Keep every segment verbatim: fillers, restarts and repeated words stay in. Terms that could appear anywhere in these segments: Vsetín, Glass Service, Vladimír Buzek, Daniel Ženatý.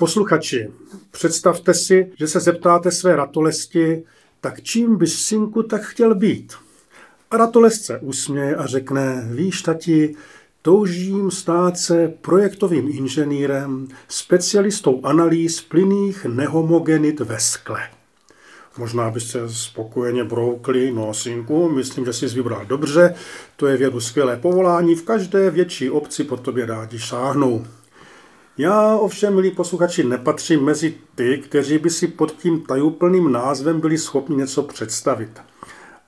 posluchači, představte si, že se zeptáte své ratolesti, tak čím bys, synku, tak chtěl být? A ratolest se usměje a řekne, víš, tati, toužím stát se projektovým inženýrem, specialistou analýz plynných nehomogenit ve skle. Možná byste spokojeně broukli, no synku, myslím, že jsi vybral dobře, to je věru skvělé povolání, v každé větší obci po tobě rádi sáhnou. Já ovšem, milí posluchači, nepatřím mezi ty, kteří by si pod tím tajuplným názvem byli schopni něco představit.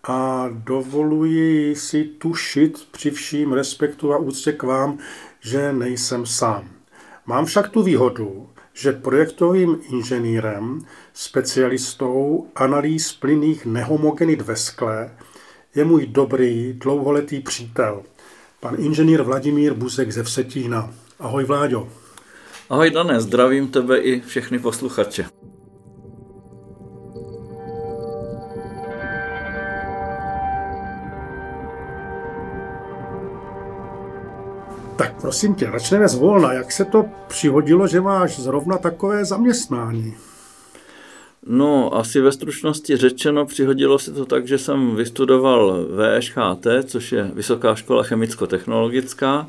A dovoluji si tušit při vším respektu a úctě k vám, že nejsem sám. Mám však tu výhodu, že projektovým inženýrem, specialistou analýz plynných nehomogenit ve skle, je můj dobrý, dlouholetý přítel, pan inženýr Vladimír Buzek ze Vsetína. Ahoj, Vláďo. Ahoj, Dané, zdravím tebe i všechny posluchače. Tak prosím tě, začneme zvolna. Jak se to přihodilo, že máš zrovna takové zaměstnání? No, asi ve stručnosti řečeno, přihodilo se to tak, že jsem vystudoval V Š C H T, což je Vysoká škola chemicko-technologická,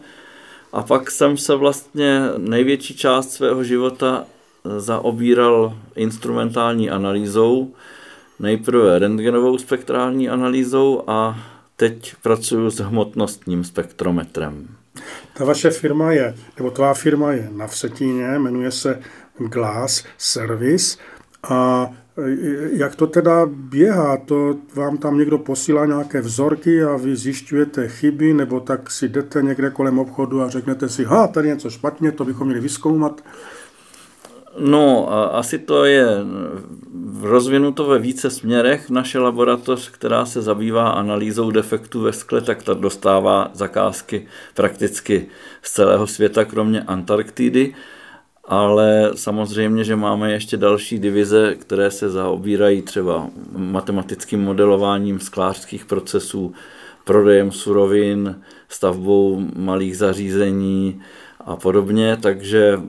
a pak jsem se vlastně největší část svého života zaobíral instrumentální analýzou, nejprve rentgenovou spektrální analýzou a teď pracuji s hmotnostním spektrometrem. Ta vaše firma je, nebo tvá firma je na Vsetíně, jmenuje se Glass Service. A jak to teda běhá? To vám tam někdo posílá nějaké vzorky a vy zjišťujete chyby, nebo tak si jdete někde kolem obchodu a řeknete si, ha, tady něco špatně, to bychom měli vyzkoumat? No, asi to je rozvinuto ve více směrech. Naše laboratoř, která se zabývá analýzou defektů ve skle, tak ta dostává zakázky prakticky z celého světa, kromě Antarktidy. Ale samozřejmě, že máme ještě další divize, které se zaobírají třeba matematickým modelováním sklářských procesů, prodejem surovin, stavbou malých zařízení a podobně, takže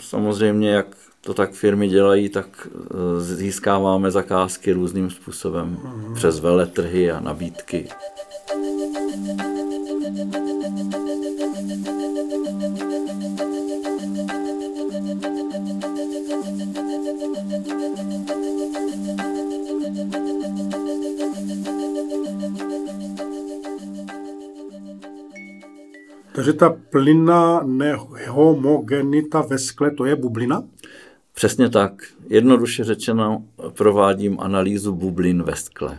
samozřejmě, jak to tak firmy dělají, tak získáváme zakázky různým způsobem mm. přes veletrhy a nabídky. Takže ta plynná nehomogenita ve skle, to je bublina? Přesně tak. Jednoduše řečeno, provádím analýzu bublin ve skle.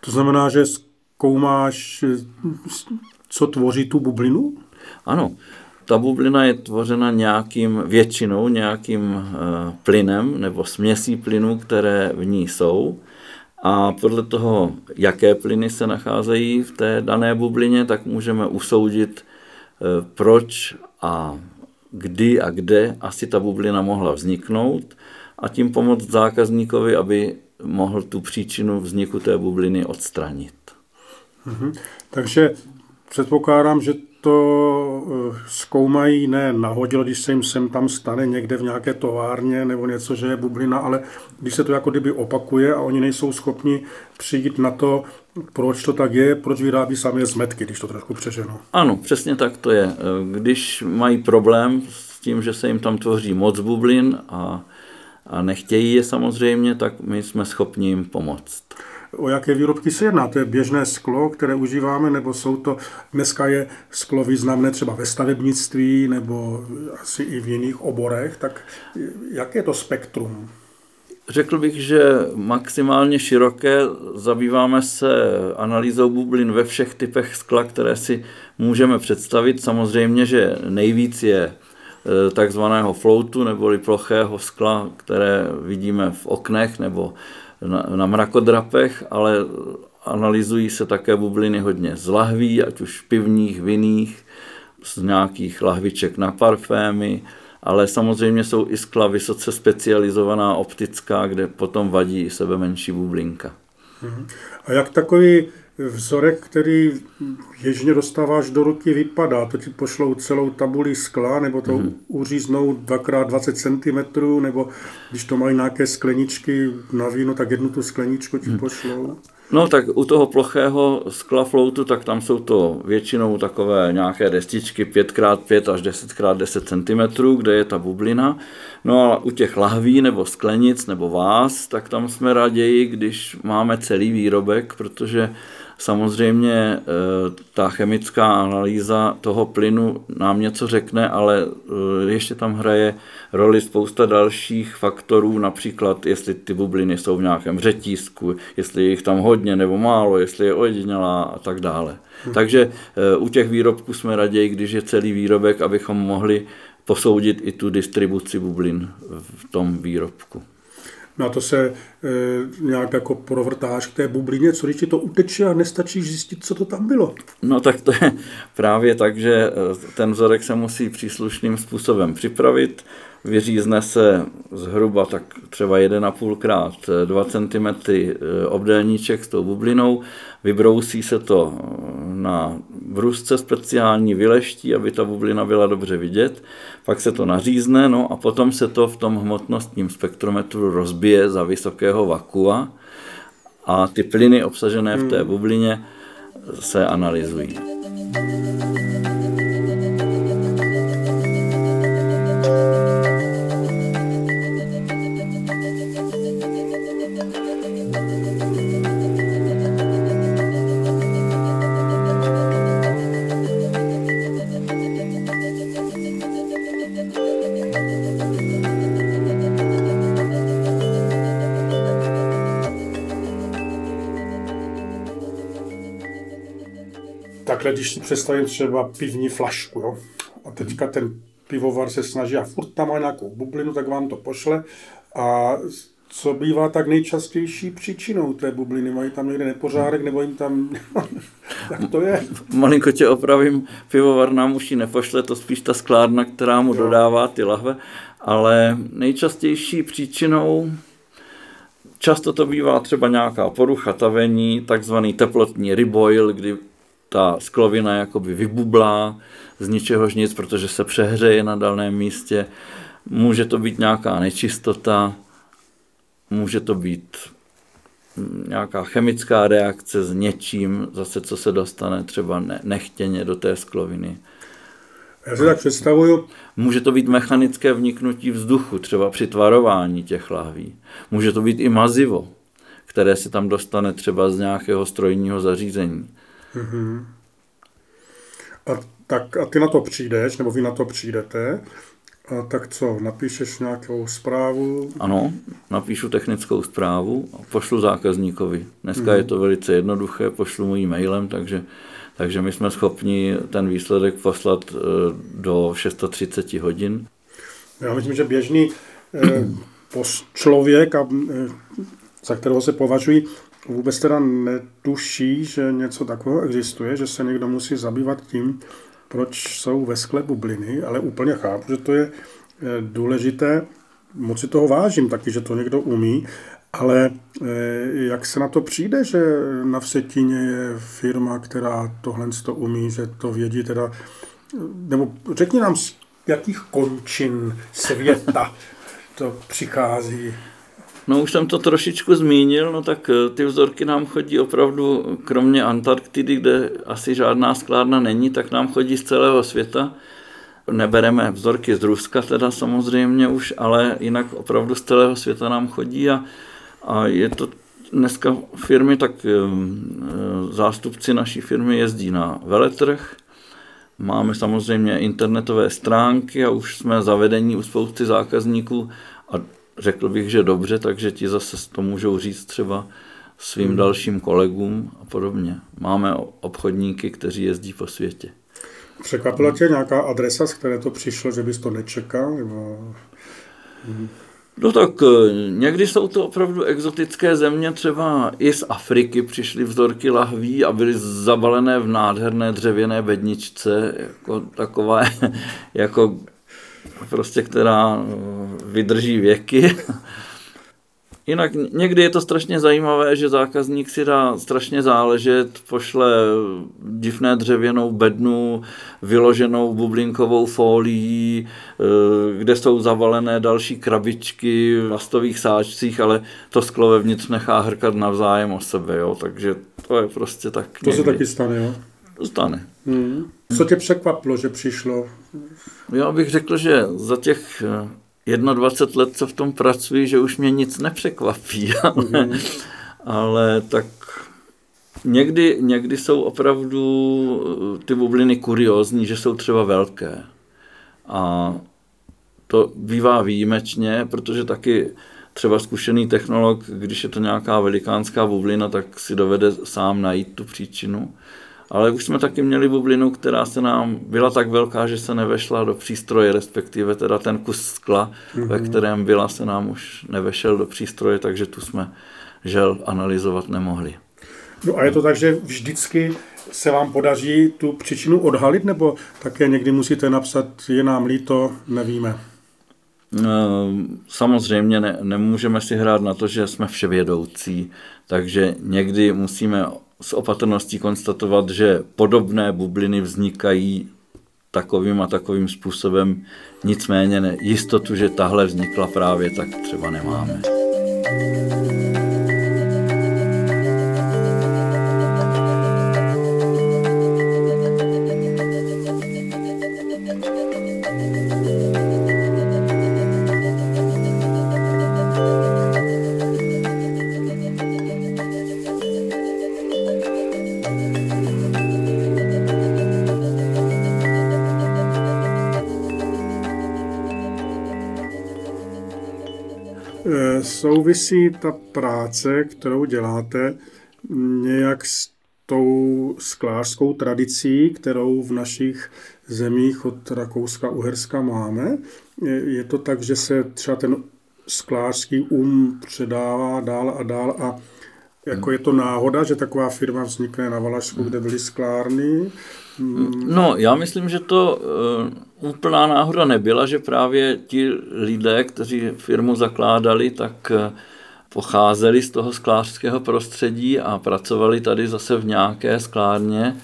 To znamená, že zkoumáš, co tvoří tu bublinu? Ano. Ta bublina je tvořena nějakým většinou, nějakým uh, plynem nebo směsí plynů, které v ní jsou. A podle toho, jaké plyny se nacházejí v té dané bublině, tak můžeme usoudit, proč a kdy a kde asi ta bublina mohla vzniknout a tím pomoct zákazníkovi, aby mohl tu příčinu vzniku té bubliny odstranit. Mhm. Takže předpokládám, že to zkoumají ne nahodilo, když se jim sem tam stane někde v nějaké továrně nebo něco, že je bublina, ale když se to jako kdyby opakuje a oni nejsou schopni přijít na to, proč to tak je, proč vyrábí samé zmetky, když to trošku přeženo. Ano, přesně tak to je. Když mají problém s tím, že se jim tam tvoří moc bublin a, a nechtějí je samozřejmě, tak my jsme schopni jim pomoct. O jaké výrobky se jedná? To je běžné sklo, které užíváme, nebo jsou to, dneska je sklo významné třeba ve stavebnictví, nebo asi i v jiných oborech, tak jak je to spektrum? Řekl bych, že maximálně široké. Zabýváme se analýzou bublin ve všech typech skla, které si můžeme představit. Samozřejmě, že nejvíc je takzvaného floatu, neboli plochého skla, které vidíme v oknech, nebo Na, na mrakodrapech, ale analyzují se také bubliny hodně z lahví, ať už pivních, vinných, z nějakých lahviček na parfémy, ale samozřejmě jsou i skla vysoce specializovaná optická, kde potom vadí i sebe menší bublinka. A jak takový vzorek, který běžně dostáváš do ruky, vypadá. To ti pošlou celou tabuli skla, nebo to mm-hmm. uříznou dvakrát dvacet centimetrů, nebo když to mají nějaké skleničky na víno, tak jednu tu skleničku ti mm-hmm. pošlou. No tak u toho plochého skla floutu, tak tam jsou to většinou takové nějaké destičky pět krát pět až deset krát deset centimetrů, kde je ta bublina. No a u těch lahví nebo sklenic nebo vás, tak tam jsme raději, když máme celý výrobek, protože samozřejmě ta chemická analýza toho plynu nám něco řekne, ale ještě tam hraje roli spousta dalších faktorů, například jestli ty bubliny jsou v nějakém řetízku, jestli je jich tam hodně nebo málo, jestli je ojedinělá a tak dále. Hmm. Takže u těch výrobků jsme raději, když je celý výrobek, abychom mohli posoudit i tu distribuci bublin v tom výrobku. Na to se e, nějak jako provrtáš k té bublině, co když ti to uteče a nestačíš zjistit, co to tam bylo. No tak to je právě tak, že ten vzorek se musí příslušným způsobem připravit. Vyřízne se zhruba tak třeba jedna celá pět krát dva centimetry obdélníček s tou bublinou. Vybrousí se to na brusce speciální, vyleští, aby ta bublina byla dobře vidět. Pak se to nařízne, no a potom se to v tom hmotnostním spektrometru rozbije za vysokého vakua a ty plyny obsažené v té bublině se analyzují. Takhle, když si představím třeba pivní flašku, jo? A teďka ten pivovar se snaží a furt tam má nějakou bublinu, tak vám to pošle. A co bývá tak nejčastější příčinou té bubliny? Mají tam někde nepořádek, nebo jim tam... tak to je. Malinko tě opravím, pivovar nám už ji nepošle, to spíš ta sklárna, která mu jo. dodává ty lahve. Ale nejčastější příčinou... Často to bývá třeba nějaká porucha tavení, takzvaný teplotní reboil, kdy ta sklovina jakoby vybublá z ničehož nic, protože se přehřeje na daném místě. Může to být nějaká nečistota, může to být nějaká chemická reakce s něčím, zase co se dostane třeba nechtěně do té skloviny. Já si tak představuju. Může to být mechanické vniknutí vzduchu, třeba při tvarování těch lahví. Může to být i mazivo, které se tam dostane třeba z nějakého strojního zařízení. Uhum. A tak a ty na to přijdeš, nebo vy na to přijdete, a tak co, napíšeš nějakou zprávu? Ano, napíšu technickou zprávu a pošlu zákazníkovi. Dneska uhum. je to velice jednoduché, pošlu mu e-mailem, takže, takže my jsme schopni ten výsledek poslat do třicet šest hodin. Já myslím, že běžný člověk, a, za kterého se považují, vůbec teda netuší, že něco takového existuje, že se někdo musí zabývat tím, proč jsou ve skle bubliny, ale úplně chápu, že to je důležité. Moc si toho vážím taky, že to někdo umí, ale jak se na to přijde, že na Vsetíně je firma, která tohle to umí, že to vědí teda, nebo řekni nám, z jakých končin světa to přichází. No už jsem to trošičku zmínil, no tak ty vzorky nám chodí opravdu, kromě Antarktidy, kde asi žádná sklárna není, tak nám chodí z celého světa. Nebereme vzorky z Ruska teda samozřejmě už, ale jinak opravdu z celého světa nám chodí a, a je to dneska firmy, tak zástupci naší firmy jezdí na veletrh. Máme samozřejmě internetové stránky a už jsme zavedení u spousty zákazníků a řekl bych, že dobře, takže ti zase to můžou říct třeba svým hmm. dalším kolegům a podobně. Máme obchodníky, kteří jezdí po světě. Překvapila tě nějaká adresa, z které to přišlo, že bys to nečekal? Nebo... Hmm. No tak někdy jsou to opravdu exotické země, třeba i z Afriky přišly vzorky lahví a byly zabalené v nádherné dřevěné bedničce, jako takové, jako... prostě, která vydrží věky. Jinak někdy je to strašně zajímavé, že zákazník si dá strašně záležet, pošle divné dřevěnou bednu, vyloženou bublinkovou fólií, kde jsou zavalené další krabičky v plastových sáčcích, ale to sklo vevnitř nechá hrkat navzájem o sebe, jo? Takže to je prostě tak někdy. To se taky stane, jo? Stane. Hmm. Co tě překvapilo, že přišlo? Já bych řekl, že za těch dvacet jedna let, co v tom pracuji, že už mě nic nepřekvapí, ale, mm. ale tak někdy, někdy jsou opravdu ty bubliny kuriózní, že jsou třeba velké. A to bývá výjimečně, protože taky třeba zkušený technolog, když je to nějaká velikánská bublina, tak si dovede sám najít tu příčinu. Ale už jsme taky měli bublinu, která se nám byla tak velká, že se nevešla do přístroje, respektive teda ten kus skla, mm-hmm. ve kterém byla, se nám už nevešel do přístroje, takže tu jsme žel analyzovat nemohli. No a je to tak, že vždycky se vám podaří tu příčinu odhalit, nebo také někdy musíte napsat, je nám líto, nevíme? Samozřejmě ne, nemůžeme si hrát na to, že jsme vševědoucí, takže někdy musíme s opatrností konstatovat, že podobné bubliny vznikají takovým a takovým způsobem, nicméně ne, jistotu, že tahle vznikla právě, tak třeba nemáme. Souvisí ta práce, kterou děláte, nějak s tou sklářskou tradicí, kterou v našich zemích od Rakouska, Uherska máme? Je to tak, že se třeba ten sklářský um předává dál a dál a jako je to náhoda, že taková firma vznikne na Valašsku, kde byly sklárny? No, já myslím, že to uh, úplná náhoda nebyla, že právě ti lidé, kteří firmu zakládali, tak uh, pocházeli z toho sklářského prostředí a pracovali tady zase v nějaké sklárně,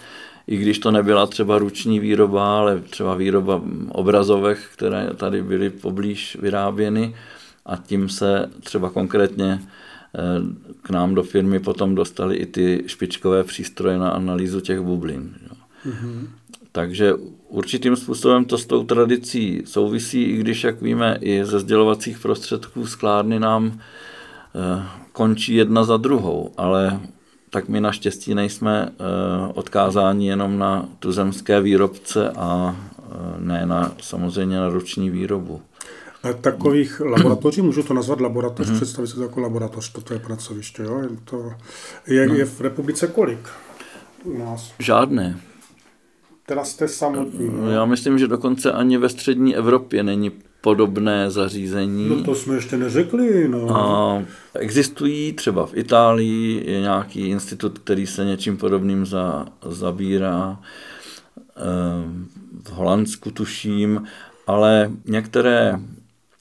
i když to nebyla třeba ruční výroba, ale třeba výroba obrazovek, které tady byly poblíž vyráběny, a tím se třeba konkrétně uh, k nám do firmy potom dostali i ty špičkové přístroje na analýzu těch bublin, jo. Mm-hmm. Takže určitým způsobem to s tou tradicí souvisí, i když, jak víme, i ze sdělovacích prostředků sklárny nám e, končí jedna za druhou, ale tak my naštěstí nejsme e, odkázáni jenom na tuzemské výrobce a e, ne na, samozřejmě na ruční výrobu. A takových laboratoří, můžu to nazvat laboratoř, mm-hmm. představit si to jako laboratoř, toto je pracoviště, jo? Je, to, je, no. je v republice kolik u nás? Žádné. Teda jste samotný. Já myslím, že dokonce ani ve střední Evropě není podobné zařízení. No to jsme ještě neřekli. No. A existují třeba v Itálii, je nějaký institut, který se něčím podobným za, zabírá. V Holandsku tuším, ale některé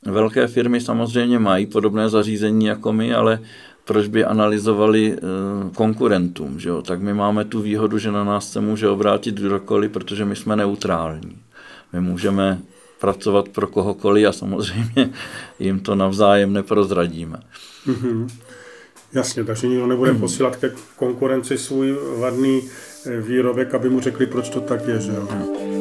velké firmy samozřejmě mají podobné zařízení jako my, ale proč by analyzovali konkurentům, že jo? Tak my máme tu výhodu, že na nás se může obrátit kdokoliv, protože my jsme neutrální. My můžeme pracovat pro kohokoliv a samozřejmě jim to navzájem neprozradíme. Mm-hmm. Jasně, takže nikdo nebude mm-hmm. posílat ke konkurenci svůj vadný výrobek, aby mu řekli, proč to tak je, že jo? Mm-hmm.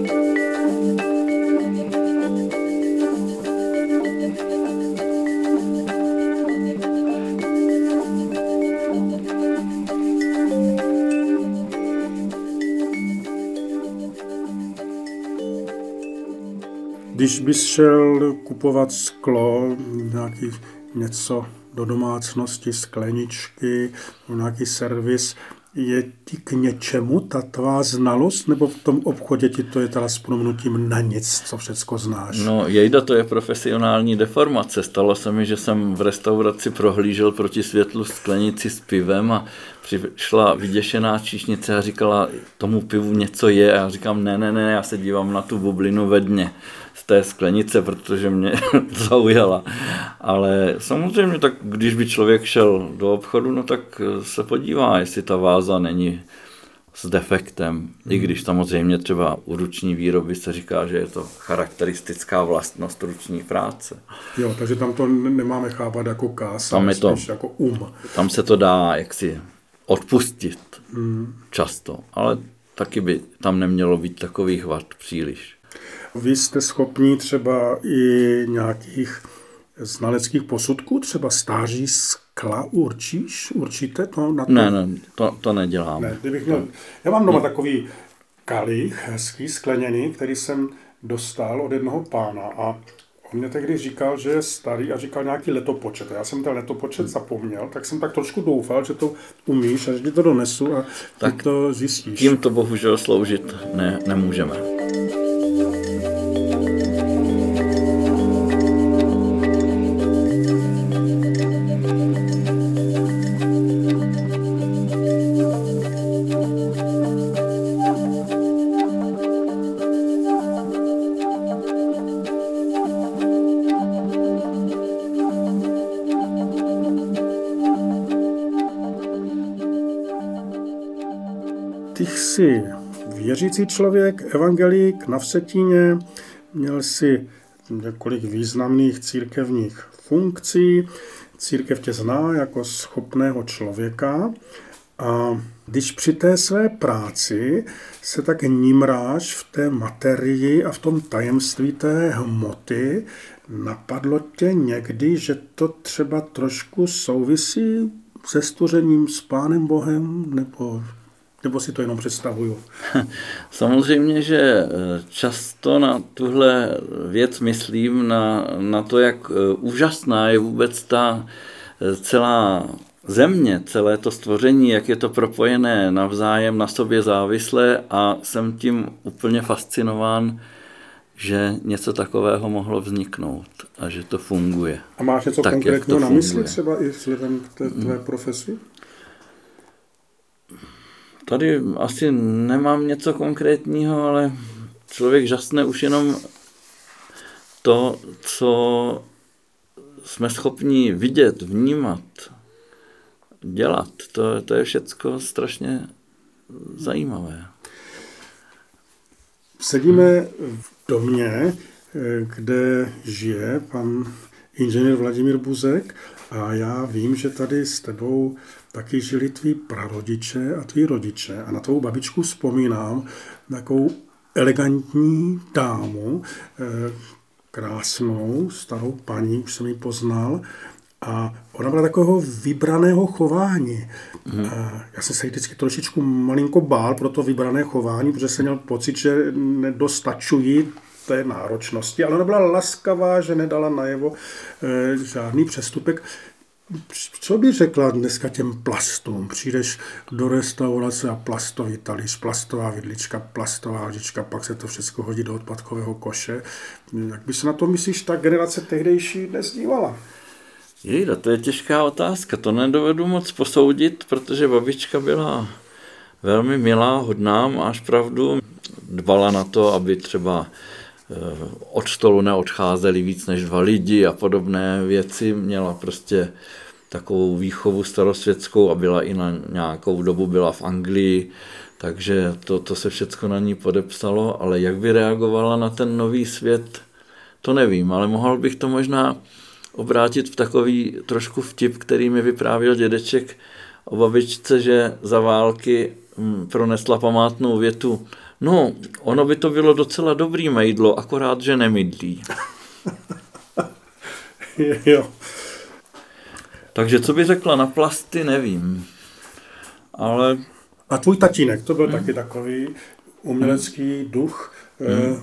Když bys šel kupovat sklo, nějaký něco do domácnosti, skleničky, nějaký servis, je ti k něčemu ta tvá znalost, nebo v tom obchodě ti to je teda s promnutím na nic, co všecko znáš? No jejda, to je profesionální deformace. Stalo se mi, že jsem v restauraci prohlížel proti světlu sklenici s pivem a přišla vyděšená číšnice a říkala, tomu pivu něco je, a já říkám, ne, ne, ne, já se dívám na tu bublinu ve dně. z té sklenice, protože mě zaujala. Ale samozřejmě, tak když by člověk šel do obchodu, no tak se podívá, jestli ta váza není s defektem. I když samozřejmě třeba u ruční výroby se říká, že je to charakteristická vlastnost ruční práce. Jo, takže tam to nemáme chápat jako kása, tam je to, jako um. Tam se to dá jaksi odpustit hmm. často, ale taky by tam nemělo být takových vad příliš. Vy jste schopni třeba i nějakých znaleckých posudků, třeba stáří skla určíš? Určíte to? Na to? Ne, ne, to, to nedělám. Ne, kdybych měl, já mám doma takový kalich, hezký, skleněný, který jsem dostal od jednoho pána a on mě tehdy říkal, že je starý a říkal nějaký letopočet. A já jsem ten letopočet zapomněl, tak jsem tak trošku doufal, že to umíš a že ti to donesu a tak to zjistíš. Tím to bohužel sloužit ne, nemůžeme. Jsi věřící člověk, evangelík na Vsetíně, měl jsi několik významných církevních funkcí, církev tě zná jako schopného člověka a když při té své práci se tak nímráš v té materii a v tom tajemství té hmoty, napadlo tě někdy, že to třeba trošku souvisí se stvořením, s Pánem Bohem, nebo... Nebo si to jenom představuju? Samozřejmě, že často na tuhle věc myslím, na, na to, jak úžasná je vůbec ta celá země, celé to stvoření, jak je to propojené navzájem, na sobě závislé a jsem tím úplně fascinován, že něco takového mohlo vzniknout a že to funguje. A máš něco konkrétního na mysli třeba i vzhledem k té tvé profesi? Tady asi nemám něco konkrétního, ale člověk žasne už jenom to, co jsme schopni vidět, vnímat, dělat. To, to je všecko strašně zajímavé. Sedíme v domě, kde žije pan inženýr Vladimír Buzek a já vím, že tady s tebou taky žili tví prarodiče a tví rodiče. A na tvou babičku vzpomínám takovou elegantní dámu, krásnou, starou paní, už jsem ji poznal. A ona byla takového vybraného chování. Hmm. Já jsem se vždycky trošičku malinko bál pro to vybrané chování, protože jsem měl pocit, že nedostačují té náročnosti. Ale ona byla laskavá, že nedala najevo žádný přestupek. Co by řekla dneska těm plastům? Přijdeš do restaurace a plastový talíř, plastová vidlička, plastová lžička, pak se to všechno hodí do odpadkového koše. Jak by se na to, myslíš, ta generace tehdejší dnes dívala? Jejda, to je těžká otázka. To nedovedu moc posoudit, protože babička byla velmi milá, hodná, máš pravdu. Dbala na to, aby třeba od stolu neodcházeli víc než dva lidi a podobné věci. Měla prostě takovou výchovu starosvětskou a byla i na nějakou dobu byla v Anglii, takže to, to se všecko na ní podepsalo, ale jak by reagovala na ten nový svět, to nevím, ale mohl bych to možná obrátit v takový trošku vtip, který mi vyprávěl dědeček o babičce, že za války pronesla památnou větu: no, ono by to bylo docela dobrý mejdlo, akorát, že nemydlí. Jo. Takže co by řekla na plasty, nevím. Ale... A tvůj tatínek, to byl hmm. taky takový umělecký hmm. duch. Hmm. E,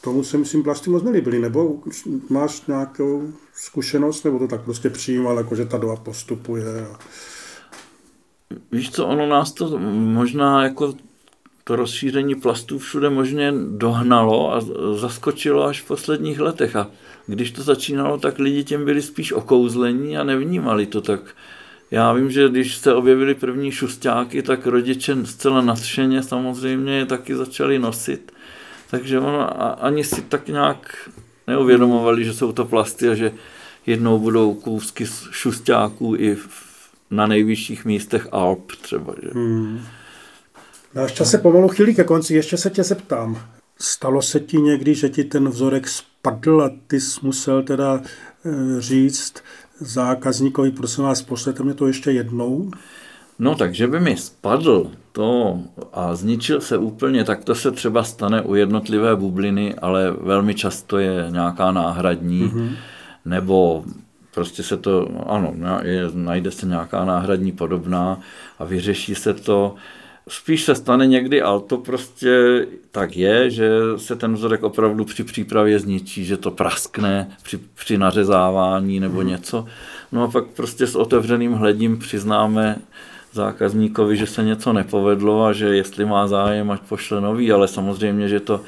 tomu se, myslím, plasty moc nelíbily, nebo máš nějakou zkušenost, nebo to tak prostě přijímal, jakože ta doba postupuje. A... Víš co, ono nás to možná jako... To rozšíření plastů všude možně dohnalo a zaskočilo až v posledních letech. A když to začínalo, tak lidi tím byli spíš okouzlení a nevnímali to tak. Já vím, že když se objevily první šusťáky, tak rodiče zcela nadšeně samozřejmě je taky začali nosit. takže ono ani si tak nějak neuvědomovali, že jsou to plasty a že jednou budou kousky šustáků i na nejvyšších místech Alp třeba. Že? Hmm. Náš čas se pomalu chýlí ke konci, ještě se tě zeptám. Stalo se ti někdy, že ti ten vzorek spadl a ty jsi musel teda říct zákazníkovi, prosím vás, pošlete mě to ještě jednou? No takže by mi spadl to a zničil se úplně, tak to se třeba stane u jednotlivé bubliny, ale velmi často je nějaká náhradní, mm-hmm. nebo prostě se to, ano, najde se nějaká náhradní podobná a vyřeší se to. Spíš se stane někdy, ale to prostě tak je, že se ten vzorek opravdu při přípravě zničí, že to praskne při, při nařezávání nebo něco. No a pak prostě s otevřeným hledím přiznáme zákazníkovi, že se něco nepovedlo a že jestli má zájem, ať pošle nový, ale samozřejmě, že to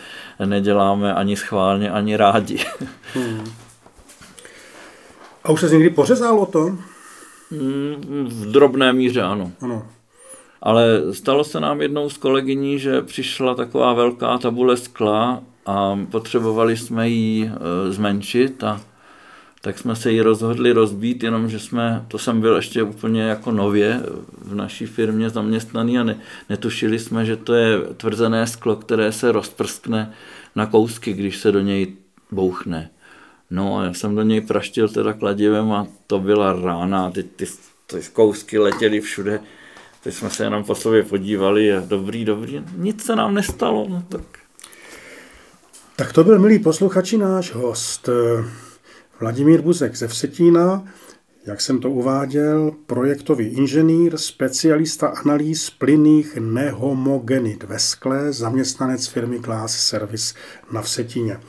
neděláme ani schválně, ani rádi. Hmm. A už se někdy pořezalo to? V drobné míře ano. Ano. Ale stalo se nám jednou s kolegyní, že přišla taková velká tabule skla a potřebovali jsme ji zmenšit, a tak jsme se ji rozhodli rozbít, jenomže jsme, to jsem byl ještě úplně jako nově v naší firmě zaměstnaný a ne, netušili jsme, že to je tvrzené sklo, které se rozprskne na kousky, když se do něj bouchne. No a já jsem do něj praštil teda kladivem a to byla rána, ty, ty, ty kousky letěly všude. Teď jsme se jenom po sobě podívali a dobrý, dobrý, nic se nám nestalo. No tak. tak to byl, milí posluchači, náš host. Vladimír Buzek ze Vsetína, jak jsem to uváděl, projektový inženýr, specialista analýz plynných nehomogenit ve skle, zaměstnanec firmy Glass Service na Vsetíně.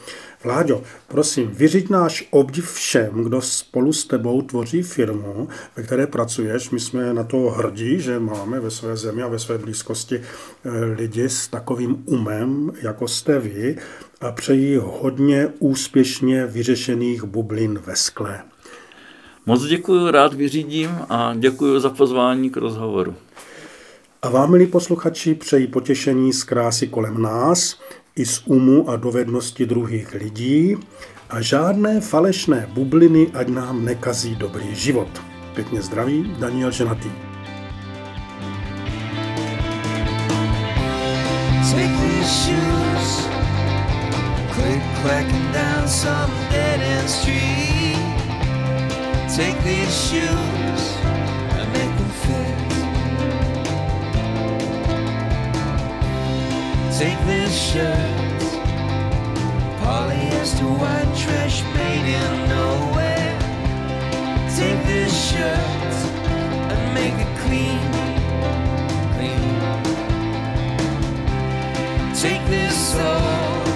Vláďo, prosím, vyřiď náš obdiv všem, kdo spolu s tebou tvoří firmu, ve které pracuješ. My jsme na to hrdí, že máme ve své zemi a ve své blízkosti lidi s takovým umem, jako jste vy, a přeji hodně úspěšně vyřešených bublin ve skle. Moc děkuji, rád vyřídím a děkuji za pozvání k rozhovoru. A vám, milí posluchači, přeji potěšení z krásy kolem nás, i z umu a dovednosti druhých lidí a žádné falešné bubliny, ať nám nekazí dobrý život. Pěkně zdraví, Daniel Ženatý. Take these shirts, polyester white trash made in nowhere. Take these shirts and make it clean, clean. Take this soul,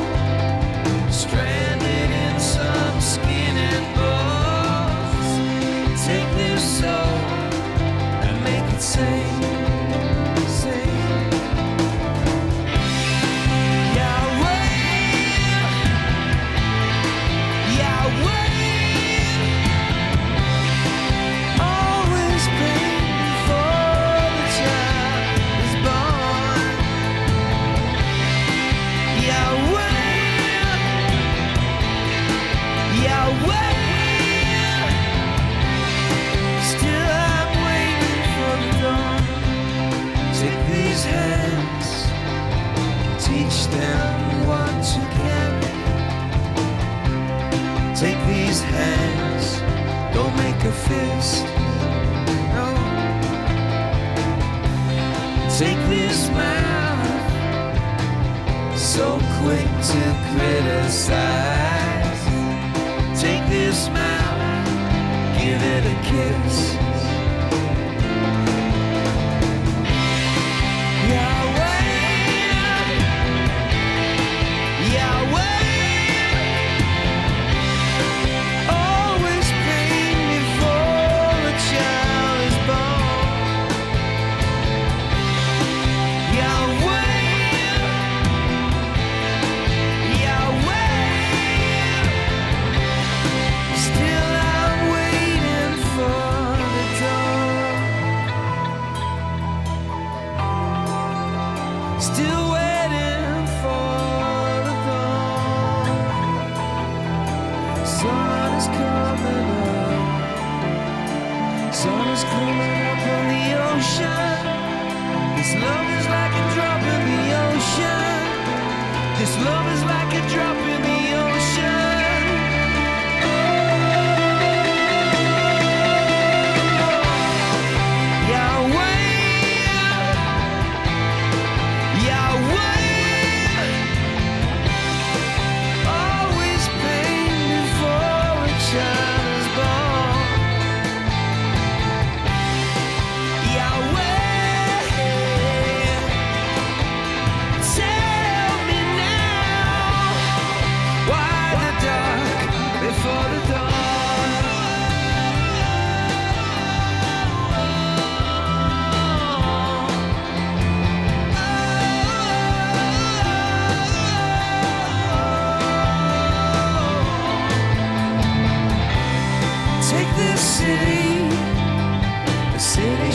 stranded in some skin and bones. Take this soul and make it safe. Still waiting for the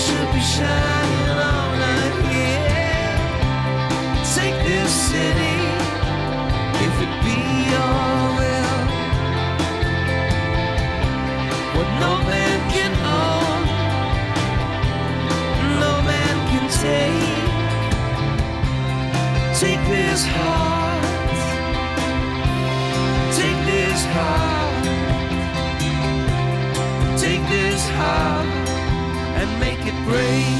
should be shining on out here. Take this city, if it be your will. What no man can own, no man can take. Take this heart, take this heart, take this heart, and make it brave.